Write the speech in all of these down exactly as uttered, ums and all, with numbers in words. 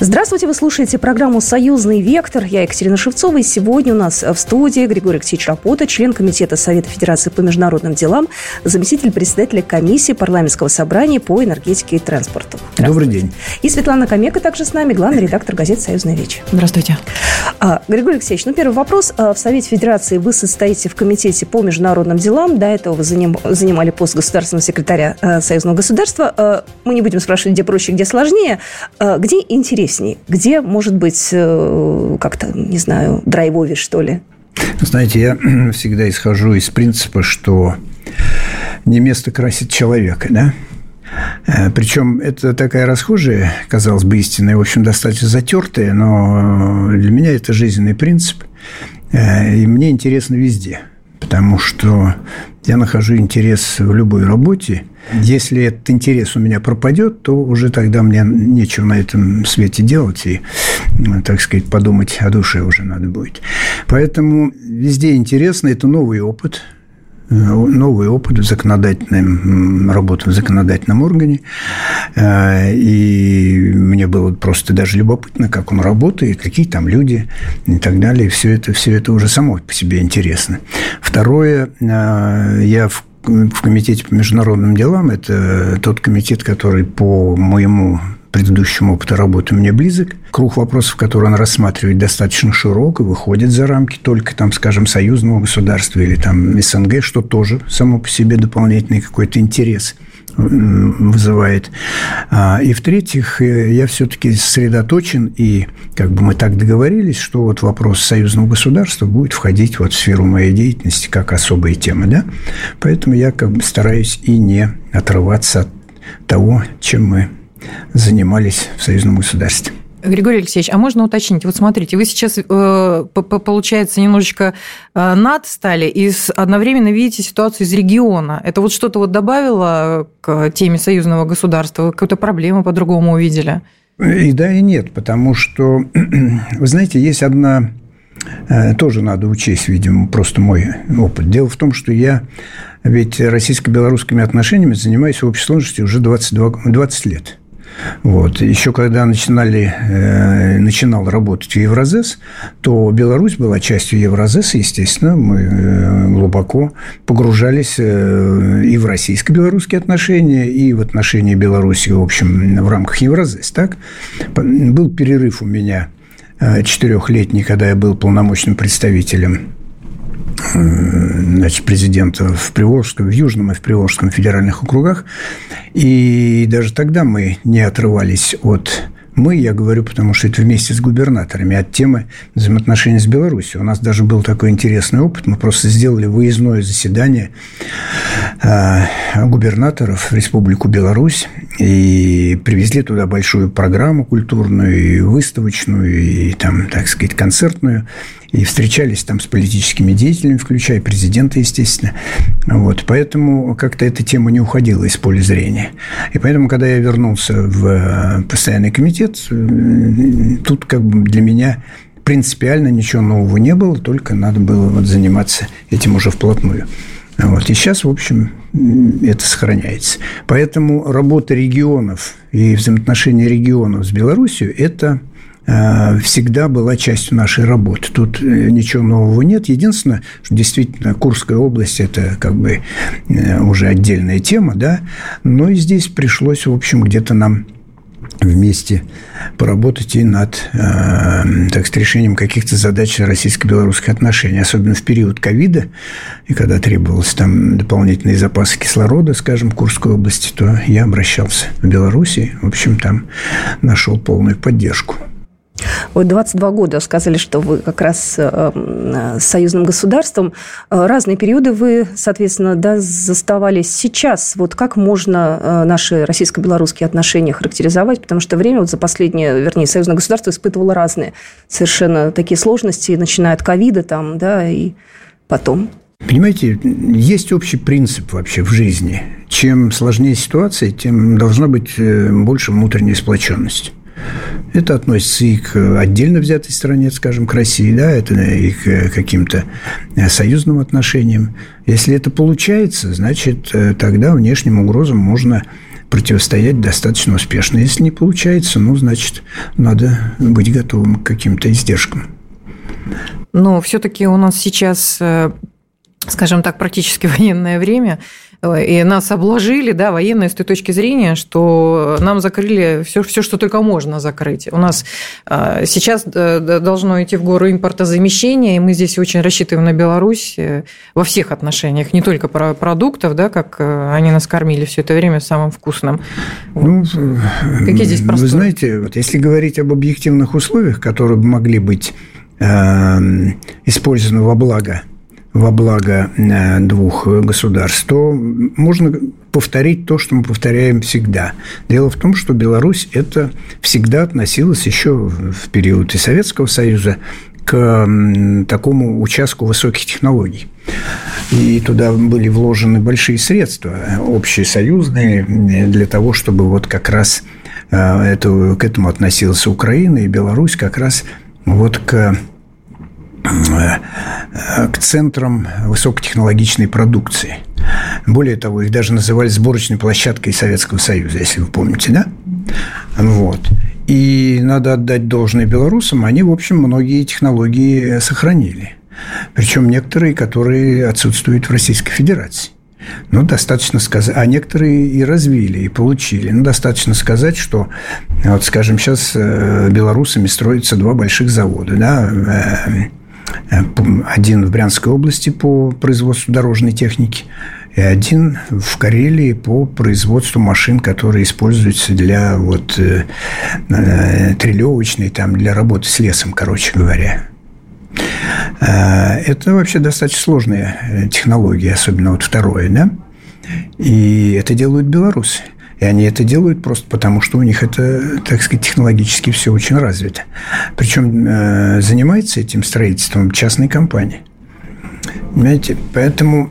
Здравствуйте, вы слушаете программу «Союзный вектор». Я Екатерина Шевцова, и сегодня у нас в студии Григорий Алексеевич Рапота, член Комитета Совета Федерации по международным делам, заместитель председателя комиссии парламентского собрания по энергетике и транспорту. Добрый день. И Светлана Камека также с нами, главный редактор газеты «Союзная Вечь». Здравствуйте. Григорий Алексеевич, ну первый вопрос. В Совете Федерации вы состоите в Комитете по международным делам. До этого вы занимали пост государственного секретаря Союзного государства. Мы не будем спрашивать, где проще, где сложнее. Где интереснее? Где, может быть, как-то, не знаю, драйвове, что ли? Знаете, я всегда исхожу из принципа, что не место красит человека, да? Причем это такая расхожая, казалось бы, истина, в общем, достаточно затертая, но для меня это жизненный принцип, и мне интересно везде, потому что я нахожу интерес в любой работе. Если этот интерес у меня пропадет, то уже тогда мне нечего на этом свете делать и, так сказать, подумать о душе уже надо будет. Поэтому везде интересно, это новый опыт, новый опыт в законодательном, работы в законодательном органе, и мне было просто даже любопытно, как он работает, какие там люди и так далее, и все это, все это уже само по себе интересно. Второе, я в В комитете по международным делам, это тот комитет, который по моему предыдущему опыту работы мне близок. Круг вопросов, которые он рассматривает, достаточно широк и выходит за рамки только, там, скажем, союзного государства или там, СНГ, что тоже само по себе дополнительный какой-то интерес вызывает. И, в-третьих, я все-таки сосредоточен, и как бы мы так договорились, что вот вопрос союзного государства будет входить вот в сферу моей деятельности как особая тема, да? Поэтому я как бы стараюсь и не отрываться от того, чем мы занимались в союзном государстве. Григорий Алексеевич, а можно уточнить? Вот смотрите, вы сейчас, получается, немножечко над стали и одновременно видите ситуацию из региона. Это вот что-то вот добавило к теме союзного государства? Вы какую-то проблему по-другому увидели? И да, и нет, потому что, вы знаете, есть одна... Тоже надо учесть, видимо, просто мой опыт. Дело в том, что я ведь российско-белорусскими отношениями занимаюсь в общей сложности уже двадцать лет. Вот. Еще когда начинали, э, начинал работать в Евразес, то Беларусь была частью Евразеса, естественно, мы э, глубоко погружались э, и в российско-белорусские отношения, и в отношения Беларуси, в общем, в рамках Евразес. Так? Был перерыв у меня четырехлетний, когда я был полномочным представителем, значит, президента в Приволжском, в Южном и в Приволжском федеральных округах. И даже тогда мы не отрывались от... Мы, я говорю, потому что это вместе с губернаторами, от темы взаимоотношений с Беларусью. У нас даже был такой интересный опыт. Мы просто сделали выездное заседание губернаторов в Республику Беларусь и привезли туда большую программу культурную и выставочную, и там, так сказать, концертную. И встречались там с политическими деятелями, включая президента, естественно. Вот. Поэтому как-то эта тема не уходила из поля зрения. И поэтому, когда я вернулся в постоянный комитет, тут как бы для меня принципиально ничего нового не было, только надо было вот заниматься этим уже вплотную. Вот. И сейчас, в общем, это сохраняется. Поэтому работа регионов и взаимоотношения регионов с Беларусью – это... всегда была частью нашей работы. Тут ничего нового нет. Единственное, что действительно Курская область – это как бы уже отдельная тема, да? Но и здесь пришлось, в общем, где-то нам вместе поработать и над, так сказать, решением каких-то задач российско-белорусских отношений, особенно в период ковида, и когда требовалось там дополнительные запасы кислорода, скажем, в Курской области, то я обращался в Беларусь, в общем, там нашел полную поддержку. Вот двадцать два года сказали, что вы как раз с союзным государством. Разные периоды вы, соответственно, да, заставали. Сейчас вот как можно наши российско-белорусские отношения характеризовать? Потому что время вот за последнее, вернее, союзное государство испытывало разные совершенно такие сложности, начиная от ковида там, да, и потом. Понимаете, есть общий принцип вообще в жизни. Чем сложнее ситуация, тем должна быть больше внутренняя сплоченность. Это относится и к отдельно взятой стране, скажем, к России, да, это и к каким-то союзным отношениям. Если это получается, значит, тогда внешним угрозам можно противостоять достаточно успешно. Если не получается, ну, значит, надо быть готовым к каким-то издержкам. Но все-таки у нас сейчас, скажем так, практически военное время, и нас обложили, да, военные с той точки зрения, что нам закрыли все, все, что только можно закрыть. У нас сейчас должно идти в гору импортозамещение, и мы здесь очень рассчитываем на Беларусь во всех отношениях, не только про продуктов, да, как они нас кормили все это время самым вкусным. Ну, какие здесь просторы? Вы знаете, вот если говорить об объективных условиях, которые могли быть использованы во благо, во благо двух государств, то можно повторить то, что мы повторяем всегда. Дело в том, что Беларусь это всегда относилась еще в период и Советского Союза к такому участку высоких технологий. И туда были вложены большие средства, общесоюзные, для того, чтобы вот как раз это, к этому относилась Украина и Беларусь как раз вот к... к центрам высокотехнологичной продукции. Более того, их даже называли сборочной площадкой Советского Союза, если вы помните, да? Вот. И надо отдать должное белорусам, они, в общем, многие технологии сохранили. Причем некоторые, которые отсутствуют в Российской Федерации. Ну, достаточно сказать, а некоторые и развили, и получили. Ну, достаточно сказать, что, вот, скажем, сейчас белорусами строятся два больших завода, да, один в Брянской области по производству дорожной техники, и один в Карелии по производству машин, которые используются для вот, э, э, трелевочной, там, для работы с лесом, короче говоря. Э, это вообще достаточно сложная технология, особенно вот второе, да? И это делают белорусы. И они это делают просто потому, что у них это, так сказать, технологически все очень развито. Причем занимается этим строительством частной компании. Понимаете? Поэтому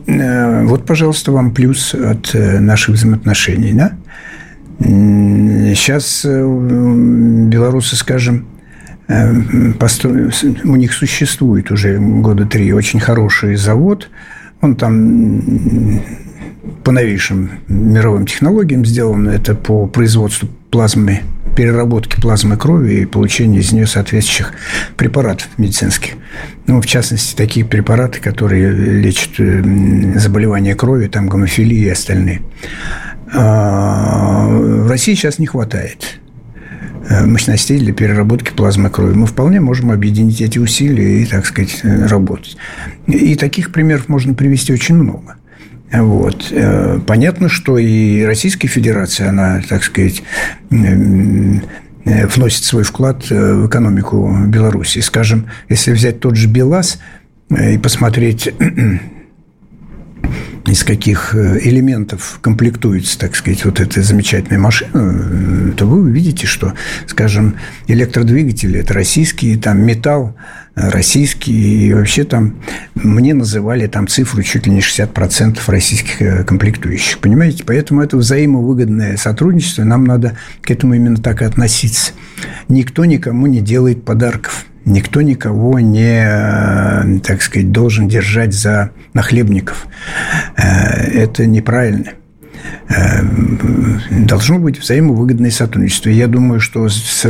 вот, пожалуйста, вам плюс от наших взаимоотношений. Да? Сейчас белорусы, скажем, у них существует уже года три очень хороший завод. Он там... по новейшим мировым технологиям сделано это по производству плазмы, переработки плазмы крови и получению из нее соответствующих препаратов медицинских. Ну, в частности, такие препараты, которые лечат заболевания крови, там гемофилия и остальные. А в России сейчас не хватает мощностей для переработки плазмы крови. Мы вполне можем объединить эти усилия и, так сказать, работать. И таких примеров можно привести очень много. Вот. Понятно, что и Российская Федерация, она, так сказать, вносит свой вклад в экономику Беларуси. Скажем, если взять тот же БелАЗ и посмотреть, из каких элементов комплектуется, так сказать, вот эта замечательная машина, то вы увидите, что, скажем, электродвигатели – это российские, там металл российский, и вообще там мне называли там цифру чуть ли не шестьдесят процентов российских комплектующих, понимаете? Поэтому это взаимовыгодное сотрудничество, нам надо к этому именно так и относиться. Никто никому не делает подарков. Никто никого не, так сказать, должен держать за нахлебников. Это неправильно. Должно быть взаимовыгодное сотрудничество. Я думаю, что с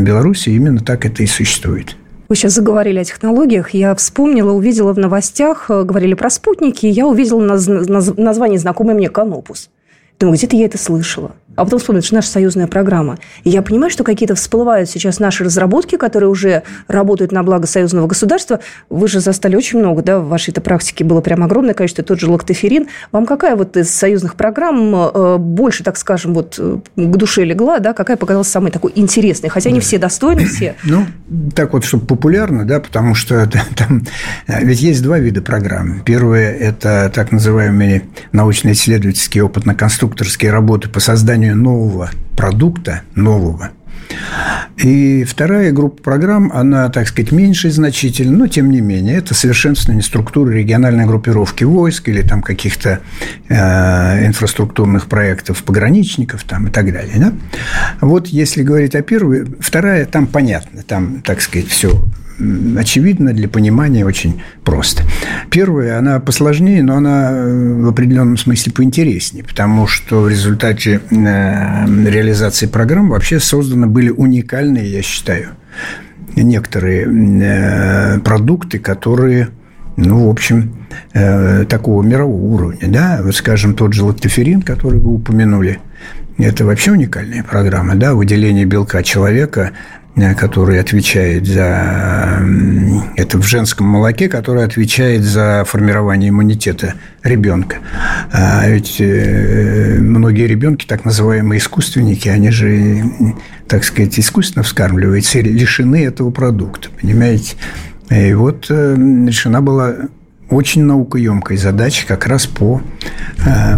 Беларусью именно так это и существует. Вы сейчас заговорили о технологиях. Я вспомнила, увидела в новостях, говорили про спутники. Я увидела наз- наз- название знакомое мне «Канопус». Думаю, где-то я это слышала. А потом вспомнил, что наша союзная программа. И я понимаю, что какие-то всплывают сейчас наши разработки, которые уже работают на благо союзного государства. Вы же застали очень много, да, в вашей-то практике было прям огромное количество, тот же лактоферин. Вам какая вот из союзных программ больше, так скажем, вот к душе легла, да, какая показалась самой такой интересной? Хотя не все достойны, все. Ну, так вот, чтобы популярно, да, потому что там... Ведь есть два вида программ. Первое – это так называемые научно-исследовательские опытно-конструкторские работы по созданию нового продукта, нового, И вторая группа программ, она, так сказать, меньше значительна, но тем не менее, это совершенствование структуры региональной группировки войск или там каких-то э, инфраструктурных проектов пограничников там, и так далее. Да? Вот если говорить о первой, вторая, там понятно, там, так сказать, все очевидно, для понимания очень просто. Первая, она посложнее, но она в определенном смысле поинтереснее, потому что в результате реализации программ вообще созданы были уникальные, я считаю, некоторые продукты, которые, ну, в общем, такого мирового уровня. Да? Вот, скажем, тот же лактоферин, который вы упомянули, это вообще уникальная программа, да, выделение белка человека, который отвечает за... Это в женском молоке, который отвечает за формирование иммунитета ребенка. А ведь многие ребенки, так называемые искусственники, они же, так сказать, искусственно вскармливаются и лишены этого продукта, понимаете? И вот решена была очень наукоемкая задача как раз по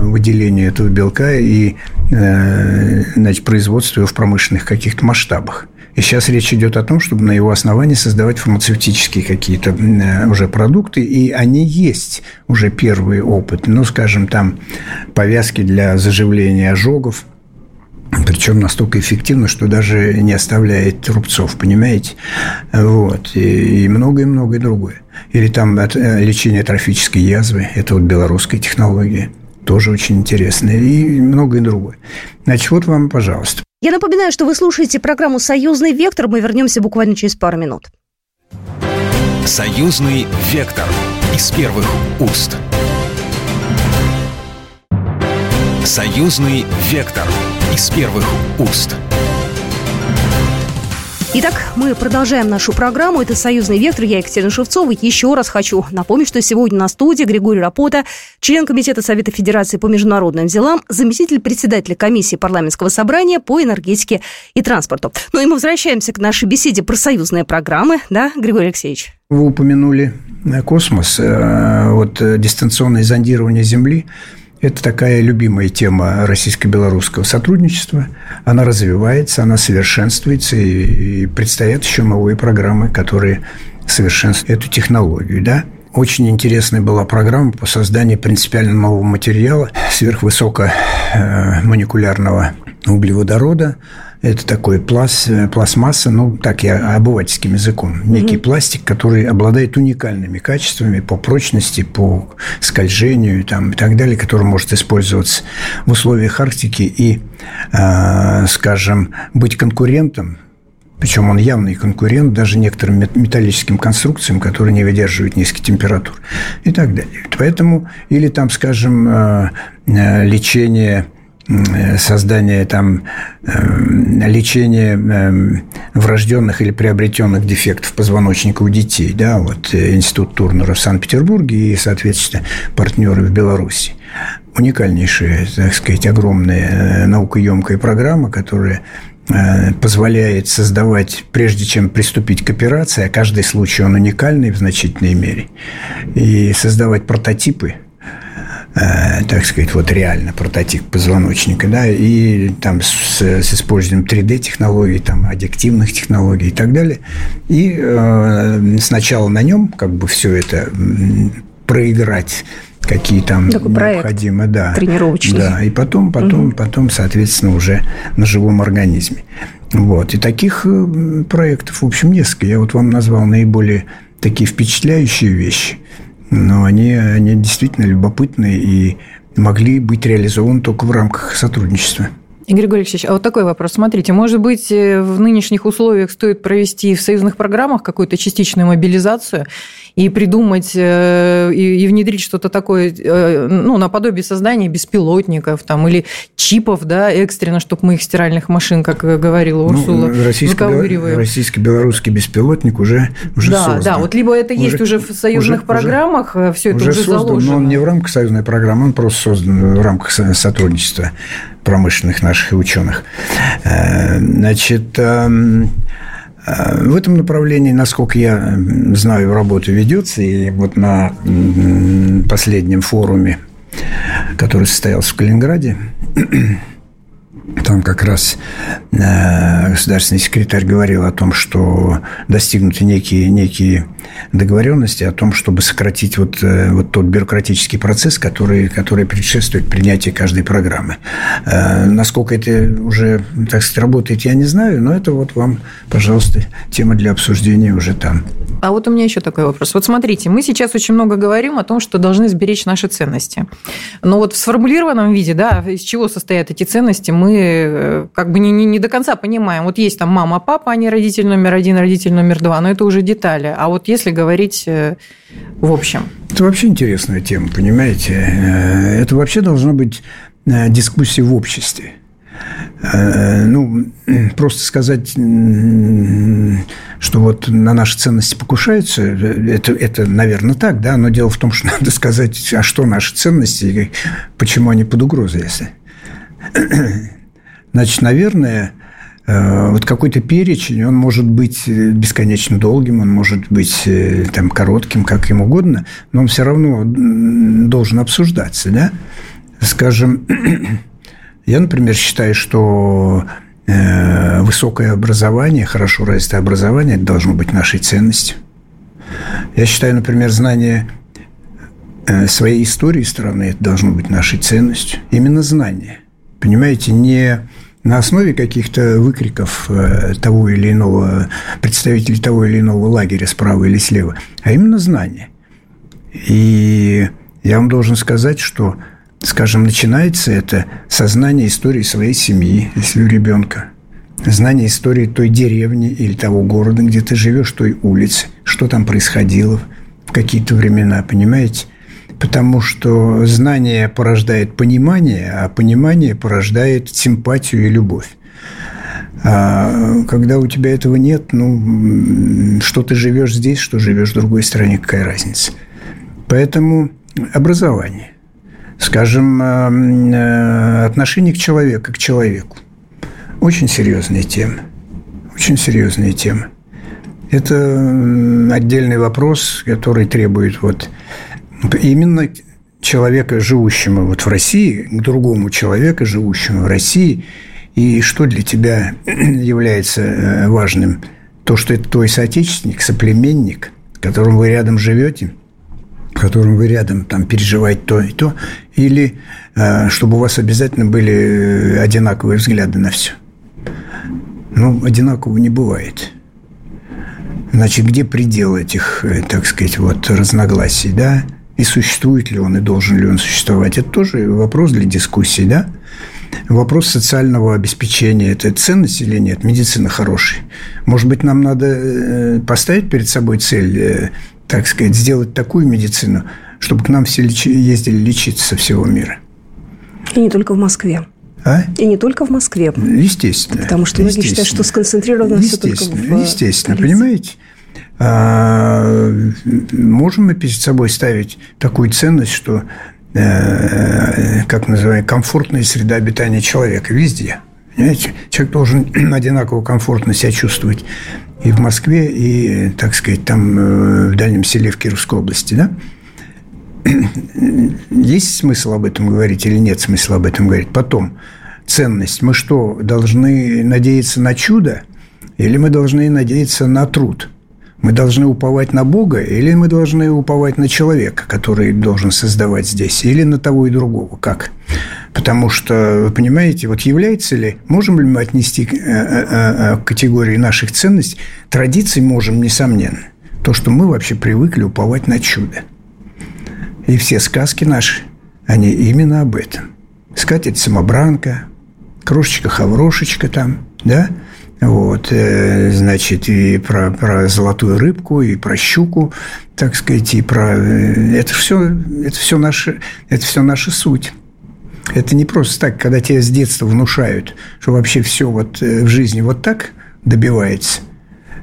выделению этого белка и, значит, производству его в промышленных каких-то масштабах. И сейчас речь идет о том, чтобы на его основании создавать фармацевтические какие-то уже продукты, и они есть уже первый опыт. Ну, скажем, там повязки для заживления ожогов, причем настолько эффективно, что даже не оставляет рубцов, понимаете? Вот. И многое-многое другое. Или там лечение трофической язвы, это вот белорусская технология, тоже очень интересная, и многое другое. Значит, вот вам, пожалуйста. Я напоминаю, что вы слушаете программу «Союзный вектор». Мы вернемся буквально через пару минут. «Союзный вектор» из первых уст. «Союзный вектор» из первых уст. Итак, мы продолжаем нашу программу. Это «Союзный вектор». Я Екатерина Шевцова. Еще раз хочу напомнить, что сегодня на студии Григорий Рапота, член Комитета Совета Федерации по международным делам, заместитель председателя комиссии парламентского собрания по энергетике и транспорту. Ну и мы возвращаемся к нашей беседе про союзные программы. Да, Григорий Алексеевич? Вы упомянули космос. Вот дистанционное зондирование Земли. Это такая любимая тема российско-белорусского сотрудничества. Она развивается, она совершенствуется, и предстоят еще новые программы, которые совершенствуют эту технологию, да? Очень интересная была программа по созданию принципиально нового материала сверхвысокомолекулярного углеводорода. Это такой пласт, пластмасса, ну, так я обывательским языком, некий mm-hmm. пластик, который обладает уникальными качествами по прочности, по скольжению там, и так далее, который может использоваться в условиях Арктики и, э, скажем, быть конкурентом. Причем он явный конкурент даже некоторым металлическим конструкциям, которые не выдерживают низких температур и так далее. Поэтому, или там, скажем, лечение, создание там, лечение врожденных или приобретенных дефектов позвоночника у детей. Да, вот Институт Турнера в Санкт-Петербурге и, соответственно, партнеры в Беларуси. Уникальнейшая, так сказать, огромная наукоемкая программа, которая позволяет создавать, прежде чем приступить к операции, а каждый случай он уникальный в значительной мере, и создавать прототипы, э, так сказать, вот реально прототип позвоночника, да, и там с, с использованием три дэ технологий, там, аддиктивных технологий и так далее. И э, сначала на нем как бы все это проиграть, какие там необходимы, да, тренировочный, да, и потом, потом, угу. потом, соответственно, уже на живом организме. Вот. И таких проектов, в общем, несколько. Я вот вам назвал наиболее такие впечатляющие вещи, но они, они действительно любопытные и могли быть реализованы только в рамках сотрудничества. Григорий Алексеевич, а вот такой вопрос. Смотрите, может быть, в нынешних условиях стоит провести в союзных программах какую-то частичную мобилизацию и придумать, и внедрить что-то такое, ну, наподобие создания беспилотников там, или чипов, да, экстренно, чтобы мы их стиральных машин, как говорила Урсула, ну, выковыриваем. Российско-белорусский беспилотник уже, уже да, создан. Да, вот либо это уже, есть уже в союзных уже, программах, уже, все это уже, уже создан, заложено. Но он не в рамках союзной программы, он просто создан в рамках сотрудничества промышленных наших ученых. Значит, в этом направлении, насколько я знаю, работа ведется. И вот на последнем форуме, который состоялся в Калининграде, Там как раз государственный секретарь говорил о том, что достигнуты некие, некие договоренности о том, чтобы сократить вот, вот тот бюрократический процесс, который, который предшествует принятию каждой программы. Насколько это уже, так сказать, работает, я не знаю, но это вот вам, пожалуйста, тема для обсуждения уже там. А вот у меня еще такой вопрос. Вот смотрите, мы сейчас очень много говорим о том, что должны сберечь наши ценности. Но вот в сформулированном виде, да, из чего состоят эти ценности, мы как бы не, не, не до конца понимаем. Вот есть там мама, папа, они родитель номер один, родитель номер два, но это уже детали. А вот если говорить в общем. Это вообще интересная тема, понимаете? Это вообще должна быть дискуссия в обществе. Ну, просто сказать, что вот на наши ценности покушаются, это, это, наверное, так, да, но дело в том, что надо сказать, а что наши ценности, и почему они под угрозой, если... Значит, наверное, вот какой-то перечень, он может быть бесконечно долгим, он может быть там коротким, как ему угодно, но он все равно должен обсуждаться, да? Скажем, я, например, считаю, что высокое образование, хорошо развитое образование, это должно быть нашей ценностью. Я считаю, например, знание своей истории страны, это должно быть нашей ценностью. Именно знание. Понимаете, не на основе каких-то выкриков того или иного, представителей того или иного лагеря справа или слева, а именно знание. И я вам должен сказать, что, скажем, начинается это со знания истории своей семьи, если у ребенка, знание истории той деревни или того города, где ты живешь, той улицы, что там происходило в какие-то времена, понимаете? Потому что знание порождает понимание, а понимание порождает симпатию и любовь. А когда у тебя этого нет, ну, что ты живешь здесь, что живешь в другой стране, какая разница? Поэтому образование, скажем, отношение к человеку, к человеку. Очень серьезная тема, очень серьезная тема. Это отдельный вопрос, который требует вот... Именно человека, живущему вот в России, к другому человеку, живущему в России, и что для тебя является важным? То, что это твой соотечественник, соплеменник, с которым вы рядом живете, с которым вы рядом там, переживаете то и то, или чтобы у вас обязательно были одинаковые взгляды на все. Ну, одинаково не бывает. Значит, где предел этих, так сказать, вот, разногласий, да? И существует ли он, и должен ли он существовать. Это тоже вопрос для дискуссии, да? Вопрос социального обеспечения. Это ценность или нет? Медицина хорошая. Может быть, нам надо поставить перед собой цель, так сказать, сделать такую медицину, чтобы к нам все ездили лечиться со всего мира. И не только в Москве. А? И не только в Москве. Естественно. Потому что многие считают, что сконцентрировано все только в столице. Естественно, понимаете? Можем мы перед собой ставить такую ценность, что, как называем, комфортная среда обитания человека везде. Понимаете? Человек должен одинаково комфортно себя чувствовать и в Москве, и, так сказать, там в дальнем селе в Кировской области, да? Есть смысл об этом говорить или нет смысла об этом говорить? Потом, ценность. Мы что, должны надеяться на чудо или мы должны надеяться на труд? Мы должны уповать на Бога или мы должны уповать на человека, который должен создавать здесь, или на того и другого? Как? Потому что, вы понимаете, вот является ли, можем ли мы отнести к категории наших ценностей, традиций можем, несомненно, то, что мы вообще привыкли уповать на чудо. И все сказки наши, они именно об этом. Скатерть-самобранка, крошечка-хаврошечка там, да? Вот, значит, и про, про золотую рыбку, и про щуку, так сказать, и про... Это все, это все наша, это все наша суть. Это не просто так, когда тебе с детства внушают, что вообще все вот в жизни вот так добивается.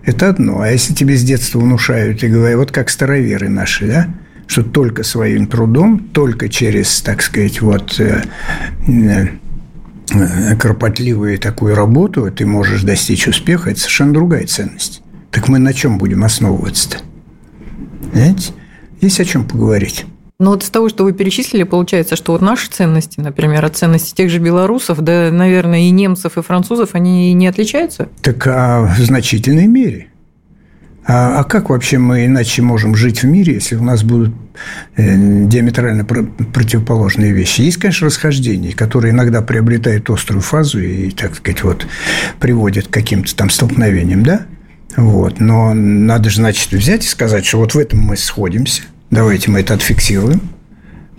Это одно. А если тебе с детства внушают и говорят, вот как староверы наши, да? Что только своим трудом, только через, так сказать, вот... кропотливую такую работу, ты можешь достичь успеха, это совершенно другая ценность. Так мы на чем будем основываться-то? Понимаете? Есть о чем поговорить. Но вот из того, что вы перечислили, получается, что вот наши ценности, например, от ценностей тех же белорусов, да, наверное, и немцев, и французов, они не отличаются? Так а, в значительной мере. А, а как вообще мы иначе можем жить в мире, если у нас будут э, диаметрально про- противоположные вещи? Есть, конечно, расхождения, которые иногда приобретают острую фазу и, так сказать, вот, приводят к каким-то там столкновениям, да? Вот. Но надо же, значит, взять и сказать, что вот в этом мы сходимся. Давайте мы это отфиксируем.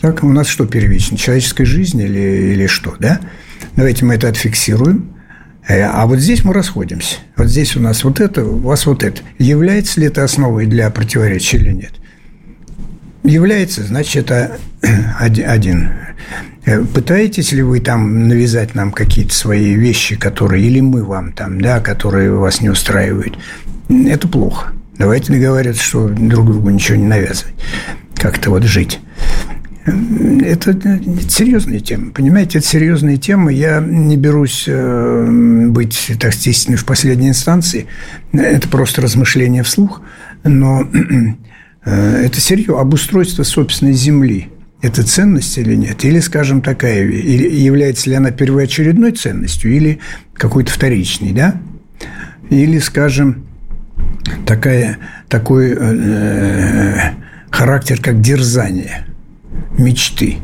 Так, у нас что первично? Человеческая жизнь или, или что, да? Давайте мы это отфиксируем. А вот здесь мы расходимся. Вот здесь у нас вот это, у вас вот это. Является ли это основой для противоречия или нет? Является, значит, это один. Пытаетесь ли вы там навязать нам какие-то свои вещи, которые, или мы вам там, да, которые вас не устраивают? Это плохо. Давайте договариваться, что друг другу ничего не навязывать, как-то вот жить. Это серьезная тема, понимаете, это серьезная тема. Я не берусь быть, так естественно, в последней инстанции. Это просто размышление вслух, но это серьезно. Обустройство собственной земли – это ценность или нет? Или, скажем, такая, или является ли она первоочередной ценностью, или какой-то вторичной, да? Или, скажем, Такая, такой э, характер, как дерзание, мечты.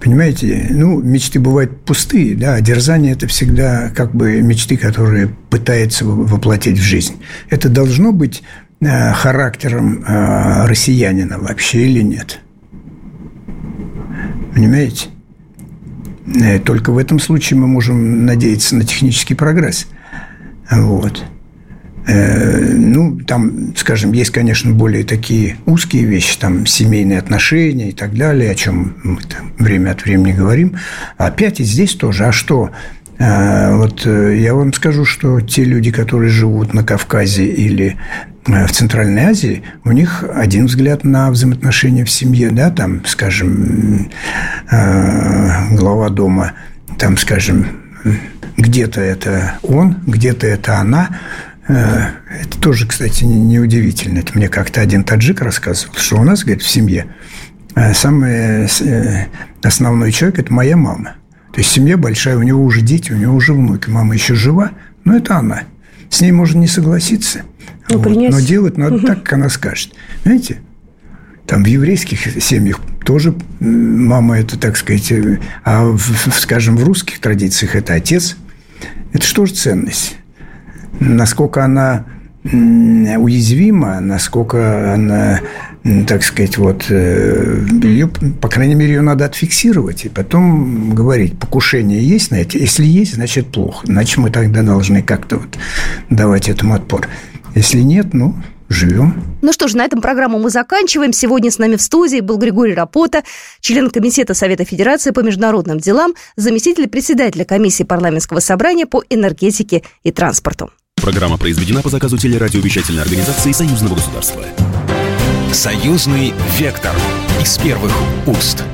Понимаете? Ну, мечты бывают пустые, да, а дерзание – это всегда как бы мечты, которые пытаются воплотить в жизнь. Это должно быть э, характером э, россиянина вообще или нет? Понимаете? Только в этом случае мы можем надеяться на технический прогресс. Вот. Ну, там, скажем, есть, конечно, более такие узкие вещи, там, семейные отношения и так далее, о чем мы там время от времени говорим. Опять и здесь тоже. А что? Вот я вам скажу, что те люди, которые живут на Кавказе или в Центральной Азии, у них один взгляд на взаимоотношения в семье, да, там, скажем, глава дома, там, скажем, где-то это он, где-то это она. Это тоже, кстати, неудивительно. Это мне как-то один таджик рассказывал, что у нас, говорит, в семье самый основной человек – это моя мама. То есть, семья большая, у него уже дети, у него уже внуки. Мама еще жива, но это она. С ней можно не согласиться, ну, вот, но делать надо угу. так, как она скажет. Знаете, там в еврейских семьях тоже мама – это, так сказать, а, в, скажем, в русских традициях – это отец. Это же тоже ценность. Насколько она уязвима, насколько она, так сказать, вот, ее, по крайней мере, ее надо отфиксировать и потом говорить, покушение есть на это? Если есть, значит, плохо. Значит, мы тогда должны как-то вот давать этому отпор. Если нет, ну, живем. Ну что ж, на этом программу мы заканчиваем. Сегодня с нами в студии был Григорий Рапота, член Комитета Совета Федерации по международным делам, заместитель председателя Комиссии парламентского собрания по энергетике и транспорту. Программа произведена по заказу телерадиовещательной организации Союзного государства. Союзный вектор из первых уст.